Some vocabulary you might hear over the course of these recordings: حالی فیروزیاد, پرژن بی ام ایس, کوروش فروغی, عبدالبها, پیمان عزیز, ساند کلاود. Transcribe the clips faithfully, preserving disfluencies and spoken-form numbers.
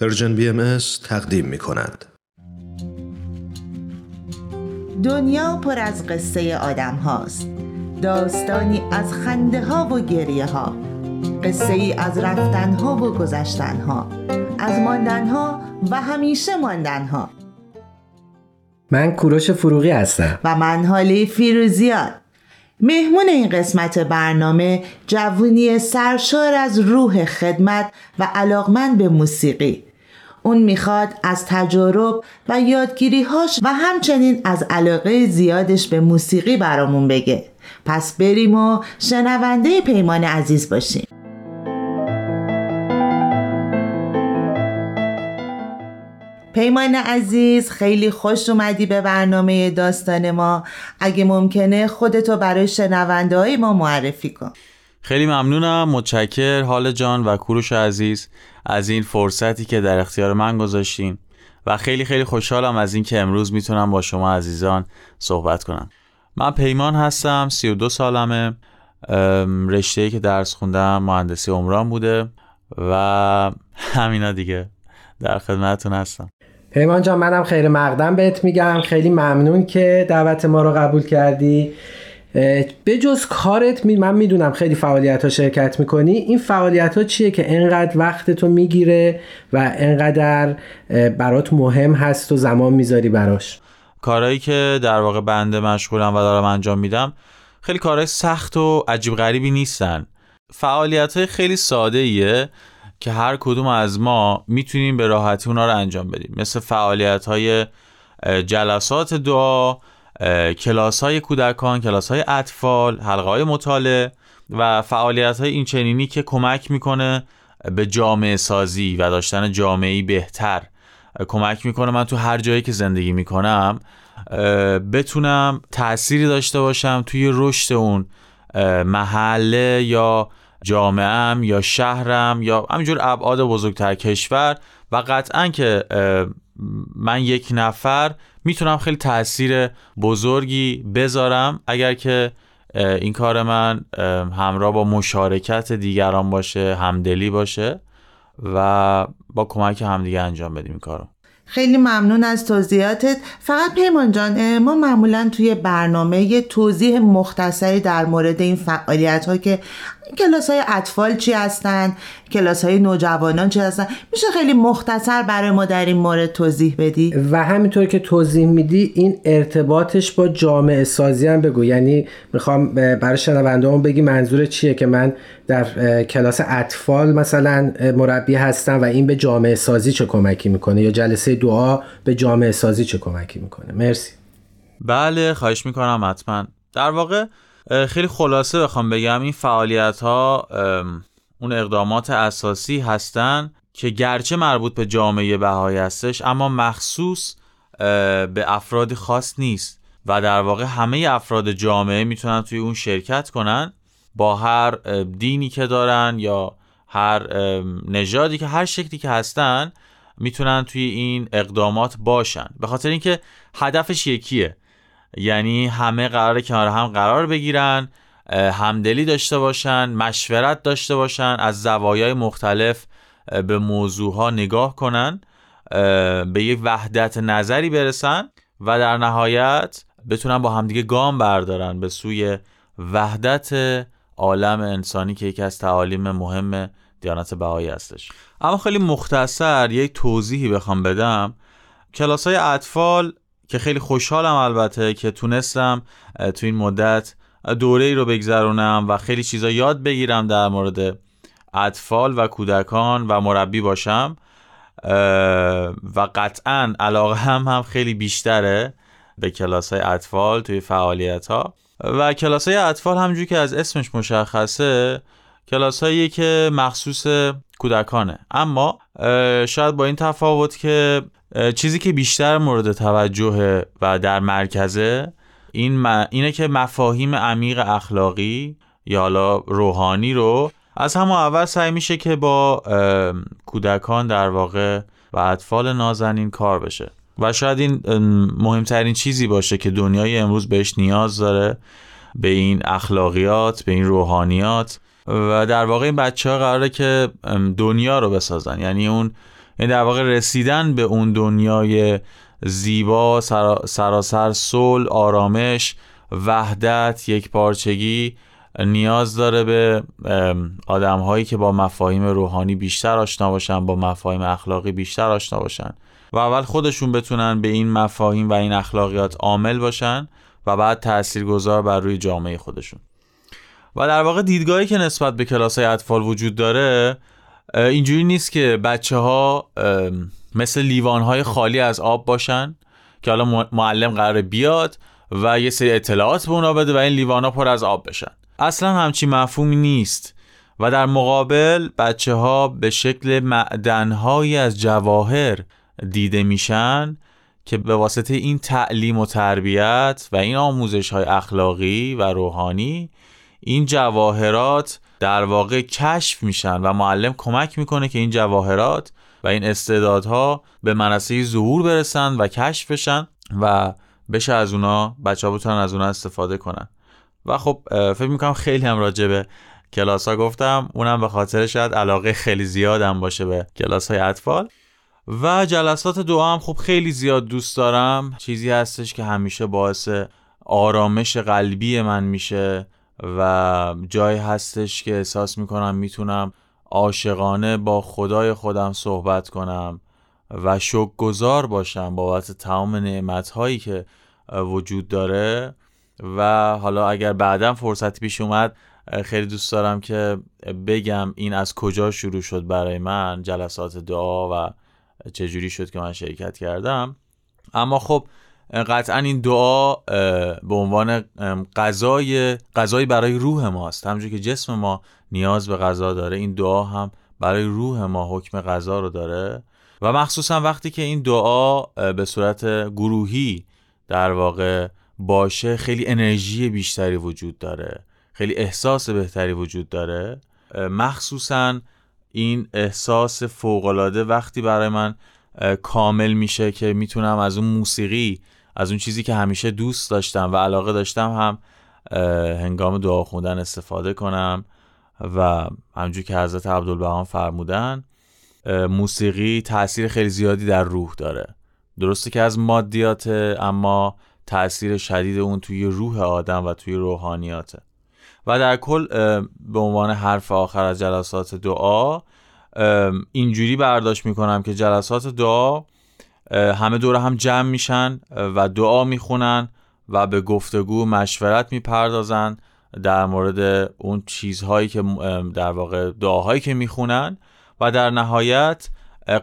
پرژن بی ام ایس تقدیم می کند. دنیا پر از قصه آدم هاست، داستانی از خنده ها و گریه ها، قصه ای از رفتن ها و گذشتن ها، از ماندن ها و همیشه ماندن ها. من کوروش فروغی هستم و من حالی فیروزیاد. مهمون این قسمت برنامه جوونی سرشار از روح خدمت و علاقمند به موسیقی. اون میخواد از تجارب و یادگیریهاش و همچنین از علاقه زیادش به موسیقی برامون بگه. پس بریم و شنونده پیمان عزیز باشیم. پیمان عزیز، خیلی خوش اومدی به برنامه داستان ما. اگه ممکنه خودتو برای شنونده‌های ما معرفی کن. خیلی ممنونم، متشکر حال جان و کوروش عزیز از این فرصتی که در اختیار من گذاشتین و خیلی خیلی خوشحالم از این که امروز میتونم با شما عزیزان صحبت کنم. من پیمان هستم، سی و دو سالمه، رشته‌ای که درس خوندم مهندسی عمران بوده و همینا دیگه، در خدمتتون هستم. پیمان جان، منم خیر مقدم بهت میگم، خیلی ممنون که دعوت ما رو قبول کردی. به جز کارت می... من میدونم خیلی فعالیت ها شرکت میکنی، این فعالیت ها چیه که انقدر وقتتو میگیره و انقدر برات مهم هست و زمان میذاری براش؟ کارهایی که در واقع بنده مشغولم و دارم انجام میدم خیلی کارهای سخت و عجیب غریبی نیستن، فعالیت های خیلی ساده ایه که هر کدوم از ما میتونیم به راحتی اونا رو انجام بدیم، مثل فعالیت های جلسات دعا، کلاس های کودکان، کلاس های اطفال، حلقه های مطالعه و فعالیت های این چنینی که کمک میکنه به جامعه سازی و داشتن جامعه‌ای بهتر، کمک میکنه من تو هر جایی که زندگی میکنم بتونم تأثیری داشته باشم توی رشد اون محله یا جامعه‌ام یا شهرم یا همینجور ابعاد بزرگتر کشور، و قطعاً که من یک نفر میتونم خیلی تأثیر بزرگی بذارم اگر که این کار من همراه با مشارکت دیگران باشه، همدلی باشه و با کمک همدیگه انجام بدیم این کارو. خیلی ممنون از توضیحاتت. فقط پیمان جان، ما معمولا توی برنامه یه توضیح مختصری در مورد این فعالیت ها که کلاس های اطفال چی هستن، کلاس های نوجوانان چی هستن، میشه خیلی مختصر برای ما در این مورد توضیح بدی؟ و همینطور که توضیح میدی این ارتباطش با جامعه سازی هم بگو، یعنی میخوام برای شنونده‌ام بگی منظور چیه که من در کلاس اطفال مثلا مربی هستم و این به جامعه سازی چه کمکی میکنه، یا جلسه دعا به جامعه سازی چه کمکی میکنه. مرسی. بله، خواهش میکنم. حتما. در واقع خیلی خلاصه بخوام بگم، این فعالیت ها اون اقدامات اساسی هستن که گرچه مربوط به جامعه بهایی هستش اما مخصوص به افراد خاص نیست و در واقع همه افراد جامعه میتونن توی اون شرکت کنن، با هر دینی که دارن یا هر نژادی که، هر شکلی که هستن میتونن توی این اقدامات باشن، به خاطر اینکه هدفش یکیه، یعنی همه قراره کنار هم قرار بگیرن، همدلی داشته باشن، مشورت داشته باشن، از زوایای مختلف به موضوعها نگاه کنن، به یک وحدت نظری برسن و در نهایت بتونن با همدیگه گام بردارن به سوی وحدت عالم انسانی که یکی از تعالیم مهم دیانت بهایی هستش. اما خیلی مختصر یک توضیحی بخوام بدم، کلاس‌های اطفال که خیلی خوشحالم البته که تونستم تو این مدت دوره‌ای رو بگذرونم و خیلی چیزا یاد بگیرم در مورد اطفال و کودکان و مربی باشم و قطعاً علاقه هم هم خیلی بیشتره به کلاس‌های اطفال توی فعالیت‌ها. و کلاس‌های اطفال همونجوری که از اسمش مشخصه، کلاس‌هایی که مخصوص کودکانه، اما شاید با این تفاوت که چیزی که بیشتر مورد توجه و در مرکزه این اینه که مفاهیم عمیق اخلاقی یا حالا روحانی رو از همون اول سعی میشه که با کودکان در واقع و اطفال نازنین کار بشه و شاید این مهمترین چیزی باشه که دنیای امروز بهش نیاز داره، به این اخلاقیات، به این روحانیات، و در واقع این بچه‌ها قراره که دنیا رو بسازن، یعنی اون این در واقع رسیدن به اون دنیای زیبا، سرا سراسر صلح، آرامش، وحدت، یکپارچگی نیاز داره به آدم‌هایی که با مفاهیم روحانی بیشتر آشنا باشن، با مفاهیم اخلاقی بیشتر آشنا باشن و اول خودشون بتونن به این مفاهیم و این اخلاقیات عامل باشن و بعد تاثیرگذار بر روی جامعه خودشون. و در واقع دیدگاهی که نسبت به کلاس‌های اطفال وجود داره اینجوری نیست که بچه‌ها مثل لیوان‌های خالی از آب باشن که حالا معلم قراره بیاد و یه سری اطلاعات به اونا بده و این لیوان‌ها پر از آب بشن. اصلا همچین مفهومی نیست. و در مقابل بچه‌ها به شکل معدن‌هایی از جواهر دیده میشن که به واسطه این تعلیم و تربیت و این آموزش‌های اخلاقی و روحانی این جواهرات در واقع کشف میشن و معلم کمک میکنه که این جواهرات و این استعدادها به منصه ظهور برسن و کشف بشن و بشه از اونا بچه‌ها بتونن از اونا استفاده کنن. و خب فکر میکنم خیلی هم راجع به کلاس ها گفتم، اونم به خاطر شاید علاقه خیلی زیادم باشه به کلاس های اطفال. و جلسات دعا هم خب خیلی زیاد دوست دارم، چیزی هستش که همیشه باعث آرامش قلبی من میشه و جایی هستش که احساس میکنم میتونم عاشقانه با خدای خودم صحبت کنم و شکرگزار باشم بابت تمام نعمت‌هایی که وجود داره. و حالا اگر بعدم فرصت پیش اومد خیلی دوست دارم که بگم این از کجا شروع شد برای من جلسات دعا و چجوری شد که من شرکت کردم. اما خب قطعا این دعا به عنوان غذای غذایی برای روح ماست، همونجوری که جسم ما نیاز به غذا داره این دعا هم برای روح ما حکم غذا رو داره. و مخصوصا وقتی که این دعا به صورت گروهی در واقع باشه خیلی انرژی بیشتری وجود داره، خیلی احساس بهتری وجود داره. مخصوصا این احساس فوق‌العاده وقتی برای من کامل میشه که میتونم از اون موسیقی، از اون چیزی که همیشه دوست داشتم و علاقه داشتم هم هنگام دعا خوندن استفاده کنم. و همونجوری که حضرت عبدالبها فرمودن موسیقی تأثیر خیلی زیادی در روح داره، درسته که از مادیاته اما تأثیر شدید اون توی روح آدم و توی روحانیاته. و در کل به عنوان حرف آخر از جلسات دعا اینجوری برداشت میکنم که جلسات دعا همه دور هم جمع میشن و دعا میخونن و به گفتگو مشورت میپردازن در مورد اون چیزهایی که در واقع دعاهایی که میخونن و در نهایت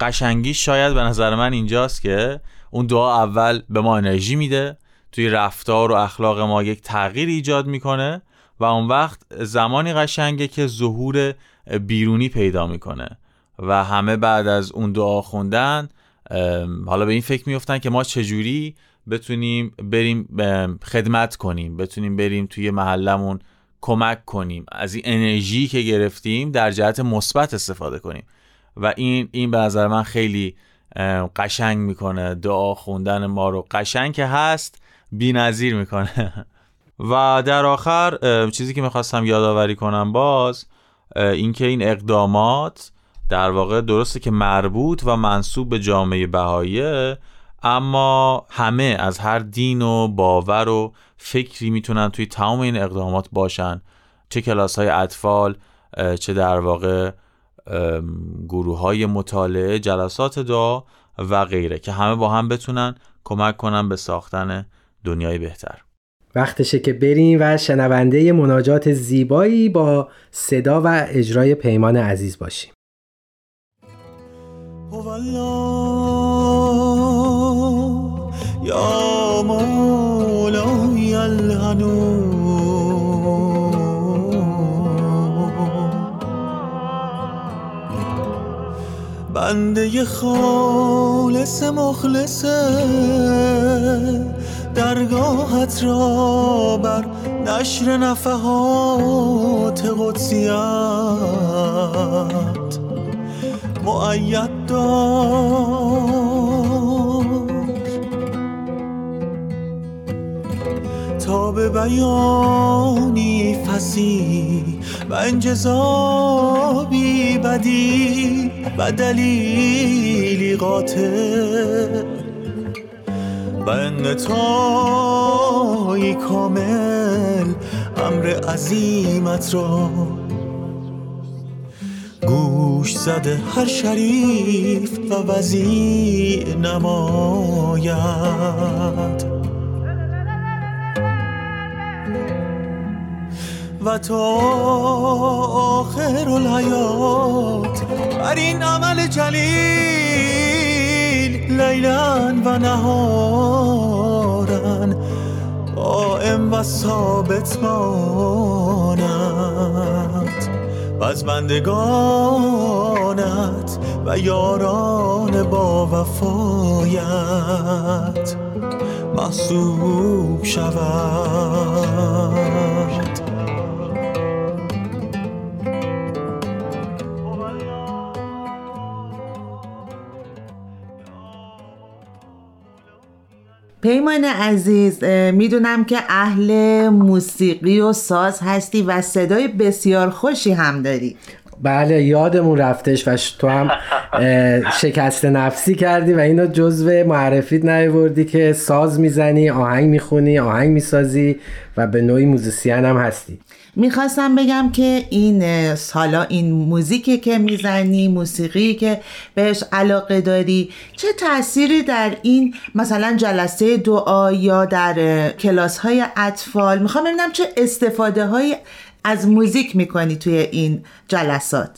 قشنگی شاید به نظر من اینجاست که اون دعا اول به ما انرژی میده، توی رفتار و اخلاق ما یک تغییر ایجاد میکنه و اون وقت زمانی قشنگه که ظهور بیرونی پیدا میکنه و همه بعد از اون دعا خوندن حالا به این فکر میفتن که ما چجوری بتونیم بریم خدمت کنیم، بتونیم بریم توی محلمون کمک کنیم، از این انرژی که گرفتیم در جهت مثبت استفاده کنیم. و این این به نظر من خیلی قشنگ میکنه دعا خوندن ما رو، قشنگ که هست بی‌نظیر میکنه. و در آخر چیزی که میخواستم یادآوری کنم باز این که این اقدامات در واقع درسته که مربوط و منسوب به جامعه بهاییه، اما همه از هر دین و باور و فکری میتونن توی تمام این اقدامات باشن، چه کلاس‌های اطفال، چه در واقع گروه‌های مطالعه، جلسات دعا و غیره، که همه با هم بتونن کمک کنن به ساختن دنیای بهتر. وقتشه که بریم و شنونده مناجات زیبایی با صدا و اجرای پیمان عزیز باشیم. یا مولای الهنون بنده خالص مخلص درگاهت را بر نشر نفحات قدسیت مؤید دار تا به بیانی فصیح من جزابی بدی و دلیلی قاطع، من تایی کامل امر عظیمت را گوش زده، هر شریف و وزیر نماید و تا آخر الحیات بر این عمل جلیل لیلا و نهارا قائم و ثابت ماند و از بندگانت و یاران با وفایت محسوب شود. پیمان عزیز، میدونم که اهل موسیقی و ساز هستی و صدای بسیار خوشی هم داری. بله، یادمون رفتش و تو هم شکست نفسی کردی و اینو جزو معرفیت نیاوردی که ساز میزنی، آهنگ میخونی، آهنگ میسازی و به نوعی موزیسین هم هستی. میخواستم بگم که این حالا این موزیکی که میزنی، موسیقی که بهش علاقه داری، چه تأثیری در این مثلا جلسه دعا یا در کلاس های اطفال، میخوام ببینم چه استفاده های از موزیک میکنی توی این جلسات؟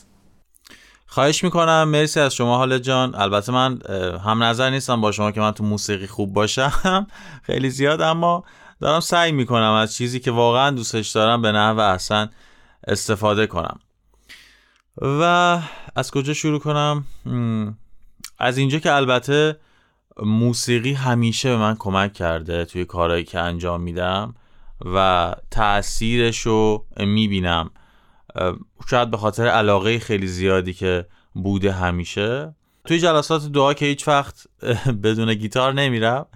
خواهش میکنم، مرسی از شما حاله جان. البته من هم نظر نیستم با شما که من تو موسیقی خوب باشم خیلی زیاد، اما دارم سعی میکنم از چیزی که واقعا دوستش دارم به نحو احسن استفاده کنم. و از کجا شروع کنم؟ از اینجا که البته موسیقی همیشه به من کمک کرده توی کارهایی که انجام میدم و تأثیرش رو میبینم، شاید به خاطر علاقه خیلی زیادی که بوده همیشه. توی جلسات دعا که هیچ وقت بدون گیتار نمیرم،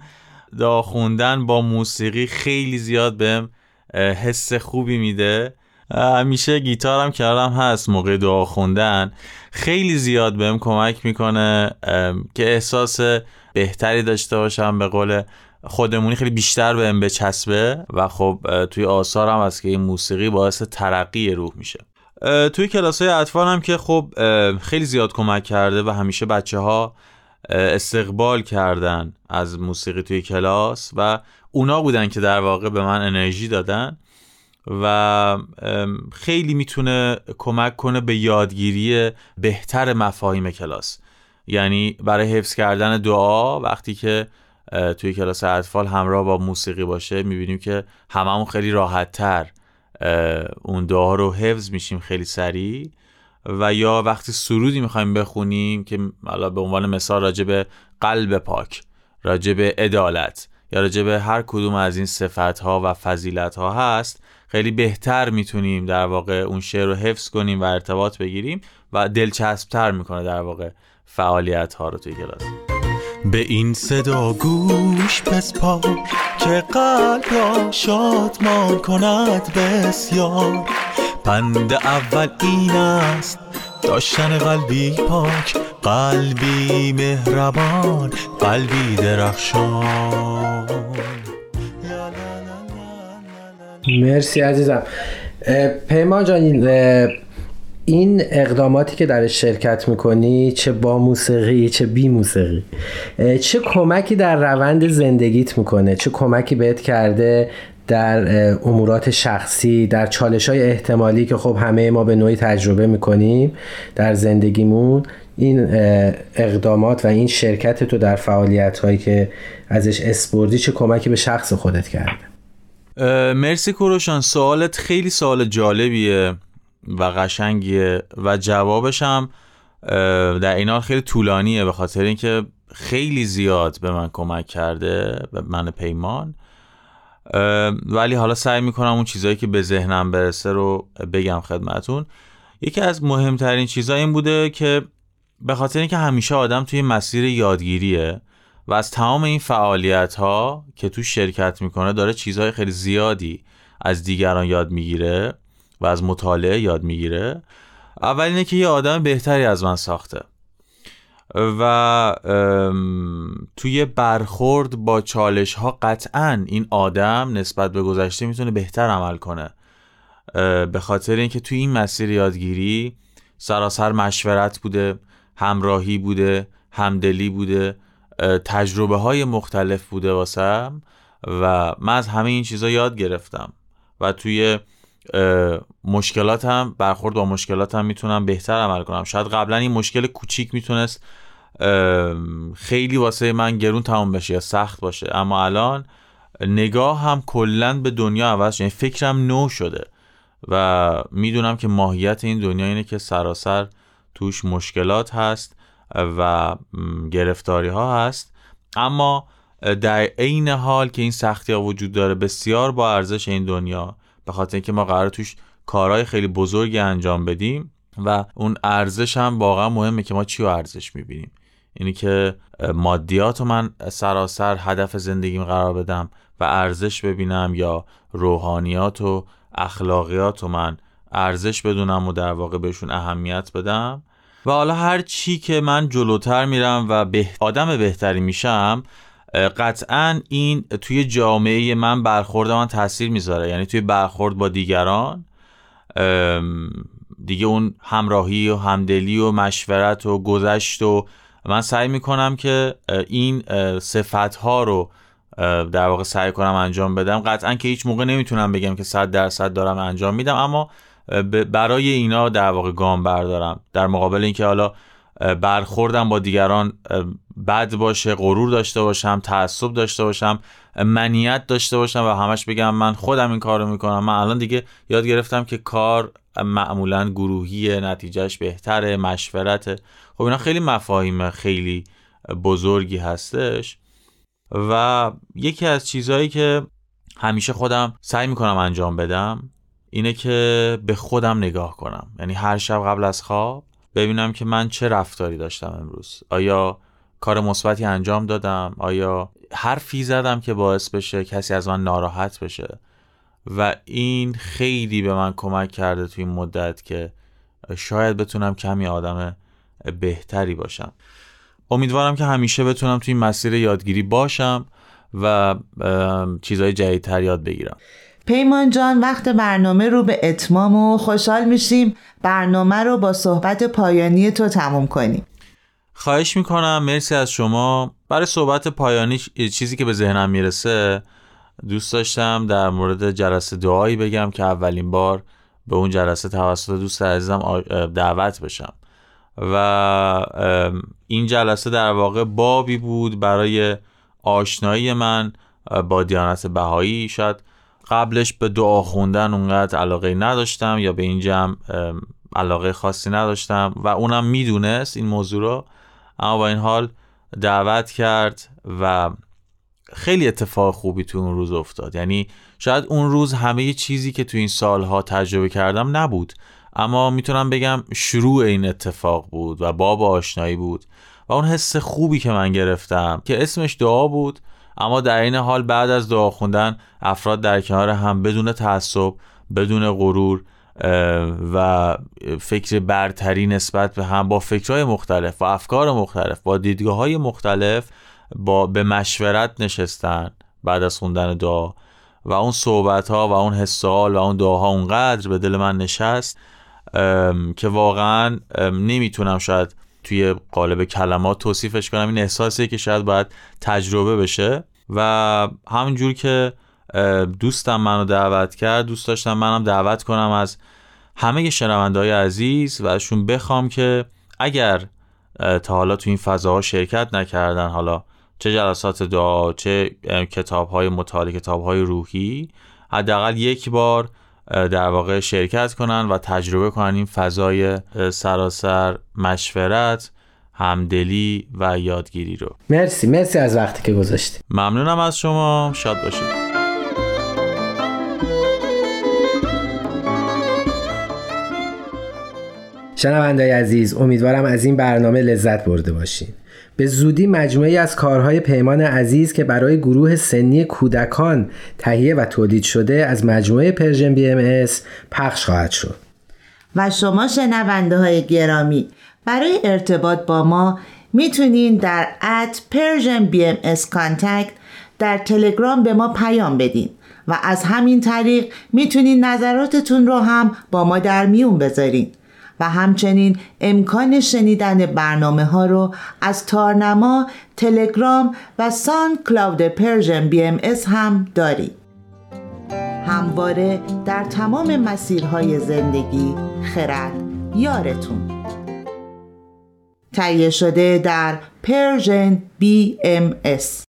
دعا خوندن با موسیقی خیلی زیاد بهم حس خوبی میده. همیشه گیتارم کنارم هست موقع دعا خوندن، خیلی زیاد بهم کمک میکنه که احساس بهتری داشته باشم، به قول خودمونی خیلی بیشتر بهم بچسبه و خب توی آثارم از که این موسیقی باعث ترقی روح میشه. توی کلاس‌های اطفال هم که خب خیلی زیاد کمک کرده و همیشه بچه‌ها استقبال کردن از موسیقی توی کلاس و اونا بودن که در واقع به من انرژی دادن و خیلی میتونه کمک کنه به یادگیری بهتر مفاهیم کلاس. یعنی برای حفظ کردن دعا وقتی که توی کلاس اطفال همراه با موسیقی باشه، میبینیم که هممون خیلی راحت‌تر اون دعا رو حفظ میشیم خیلی سریع. و یا وقتی سرودی میخوایم بخونیم که به عنوان مثال راجب قلب پاک، راجب عدالت یا راجب هر کدوم از این صفت‌ها و فضیلت‌ها هست، خیلی بهتر میتونیم در واقع اون شعر رو حفظ کنیم و ارتباط بگیریم و دلچسب‌تر میکنه در واقع فعالیت‌ها رو توی کلاس. به این صدا گوش بسپار که قلب را شادمان کند بسیار. پند اول این است داشتن قلبی پاک، قلبی مهربان، قلبی درخشان. مرسی عزیزم. پیمان جان، این اقداماتی که در شرکت میکنی، چه با موسیقی چه بی موسیقی، چه کمکی در روند زندگیت میکنه؟ چه کمکی بهت کرده در امورات شخصی، در چالش‌های احتمالی که خب همه ما به نوعی تجربه میکنیم در زندگیمون؟ این اقدامات و این شرکت تو در فعالیت‌هایی که ازش اسپوردی، چه کمکی به شخص خودت کرده؟ مرسی کوروشان، سوالت خیلی سوال جالبیه و قشنگیه و جوابش هم در این حال خیلی طولانیه، به خاطر اینکه خیلی زیاد به من کمک کرده، به من پیمان. ولی حالا سعی میکنم اون چیزایی که به ذهنم برسه رو بگم خدمتون. یکی از مهمترین چیزا این بوده که به خاطر اینکه همیشه آدم توی مسیر یادگیریه و از تمام این فعالیت‌ها که تو شرکت میکنه داره چیزهای خیلی زیادی از دیگران یاد میگیره و از مطالعه یاد میگیره. اول اینه که یه آدم بهتری از من ساخته و توی برخورد با چالش ها قطعاً این آدم نسبت به گذشته میتونه بهتر عمل کنه، به خاطر اینکه توی این مسیر یادگیری سراسر مشورت بوده، همراهی بوده، همدلی بوده، تجربه های مختلف بوده واسم و من از همه این چیزا یاد گرفتم و توی مشکلاتم، برخورد با مشکلاتم میتونم بهتر عمل کنم. شاید قبلا این مشکل کوچیک میتونست خیلی واسه من گرون تموم بشه یا سخت باشه، اما الان نگاه هم کلن به دنیا عوض شده، فکرم نو شده و میدونم که ماهیت این دنیا اینه که سراسر توش مشکلات هست و گرفتاری ها هست، اما در عین حال که این سختی ها وجود داره بسیار با ارزش این دنیا، به خاطر اینکه ما قراره توش کارهای خیلی بزرگی انجام بدیم و اون ارزش هم واقعا مهمه که ما چی رو ارزش میبینیم. اینی که مادیات رو من سراسر هدف زندگیم قرار بدم و ارزش ببینم یا روحانیات و اخلاقیات رو من ارزش بدونم و در واقع بهشون اهمیت بدم. و حالا هر چی که من جلوتر میرم و به آدم بهتری میشم، قطعاً این توی جامعه من، برخورد من تاثیر میذاره. یعنی توی برخورد با دیگران دیگه اون همراهی و همدلی و مشورت و گذشت و من سعی میکنم که این صفتها رو در واقع سعی کنم انجام بدم. قطعاً که هیچ موقع نمیتونم بگم که صد درصد دارم انجام میدم، اما برای اینا در واقع گام بردارم، در مقابل اینکه حالا برخوردم با دیگران بد باشه، غرور داشته باشم، تعصب داشته باشم، منیت داشته باشم و همش بگم من خودم این کارو میکنم. من الان دیگه یاد گرفتم که کار معمولا گروهیه، نتیجهش بهتره، مشورته. خب اینا خیلی مفاهیم خیلی بزرگی هستش و یکی از چیزهایی که همیشه خودم سعی میکنم انجام بدم اینه که به خودم نگاه کنم. یعنی هر شب قبل از خواب ببینم که من چه رفتاری داشتم امروز، آیا کار مثبتی انجام دادم، آیا حرفی زدم که باعث بشه کسی از من ناراحت بشه. و این خیلی به من کمک کرده توی این مدت که شاید بتونم کمی آدم بهتری باشم. امیدوارم که همیشه بتونم توی این مسیر یادگیری باشم و چیزهای جدیدتر یاد بگیرم. پیمان جان، وقت برنامه رو به اتمام و خوشحال میشیم برنامه رو با صحبت پایانی تو تموم کنیم. خواهش میکنم، مرسی از شما. برای صحبت پایانی چیزی که به ذهنم میرسه، دوست داشتم در مورد جلسه دعایی بگم که اولین بار به اون جلسه توسط دوست عزیزم دعوت بشم و این جلسه در واقع بابی بود برای آشنایی من با دیانت بهایی. شاید قبلش به دعا خوندن اونقدر علاقه نداشتم یا به این جمع علاقه خاصی نداشتم و اونم میدونست این موضوع رو، اما با این حال دعوت کرد و خیلی اتفاق خوبی تو اون روز افتاد. یعنی شاید اون روز همه چیزی که تو این سالها تجربه کردم نبود، اما میتونم بگم شروع این اتفاق بود و باب آشنایی بود و اون حس خوبی که من گرفتم که اسمش دعا بود، اما در این حال بعد از دعا خوندن افراد در کنار هم بدون تعصب، بدون غرور و فکر برتری نسبت به هم، با فکرهای مختلف و افکار مختلف، با دیدگاه‌های مختلف، با به مشورت نشستن بعد از خوندن دعا و اون صحبت‌ها و اون حس‌ها و اون دعاها اونقدر به دل من نشست که واقعاً نمیتونم شاید توی قالب کلمات توصیفش کنم. این احساسیه که شاید باید تجربه بشه و همونجور که دوستم منو دعوت کرد، دوست داشتم منم دعوت کنم از همه شنونده‌های عزیز و ازشون بخوام که اگر تا حالا تو این فضاها شرکت نکردن، حالا چه جلسات دعا، چه کتاب‌های مطالعه، کتاب‌های روحی، حداقل یک بار در واقع شرکت کنن و تجربه کنن این فضای سراسر مشورت، همدلی و یادگیری رو. مرسی مرسی از وقتی که گذاشتی. ممنونم از شما، شاد باشید. شنونده‌های عزیز، امیدوارم از این برنامه لذت برده باشین. به زودی مجموعه‌ای از کارهای پیمان عزیز که برای گروه سنی کودکان تهیه و تولید شده از مجموعه پرژن بی ام ایس پخش خواهد شد. و شما شنونده های گرامی برای ارتباط با ما میتونین در ات پرژن بی ام ایس کانتکت در تلگرام به ما پیام بدین و از همین طریق میتونین نظراتتون رو هم با ما در میون بذارین و همچنین امکان شنیدن برنامه ها رو از تارنما، تلگرام و ساند کلاود پرژن بی ام ایس هم دارید. همواره در تمام مسیرهای زندگی خرد یارتون. تهیه شده در پرژن بی ام ایس.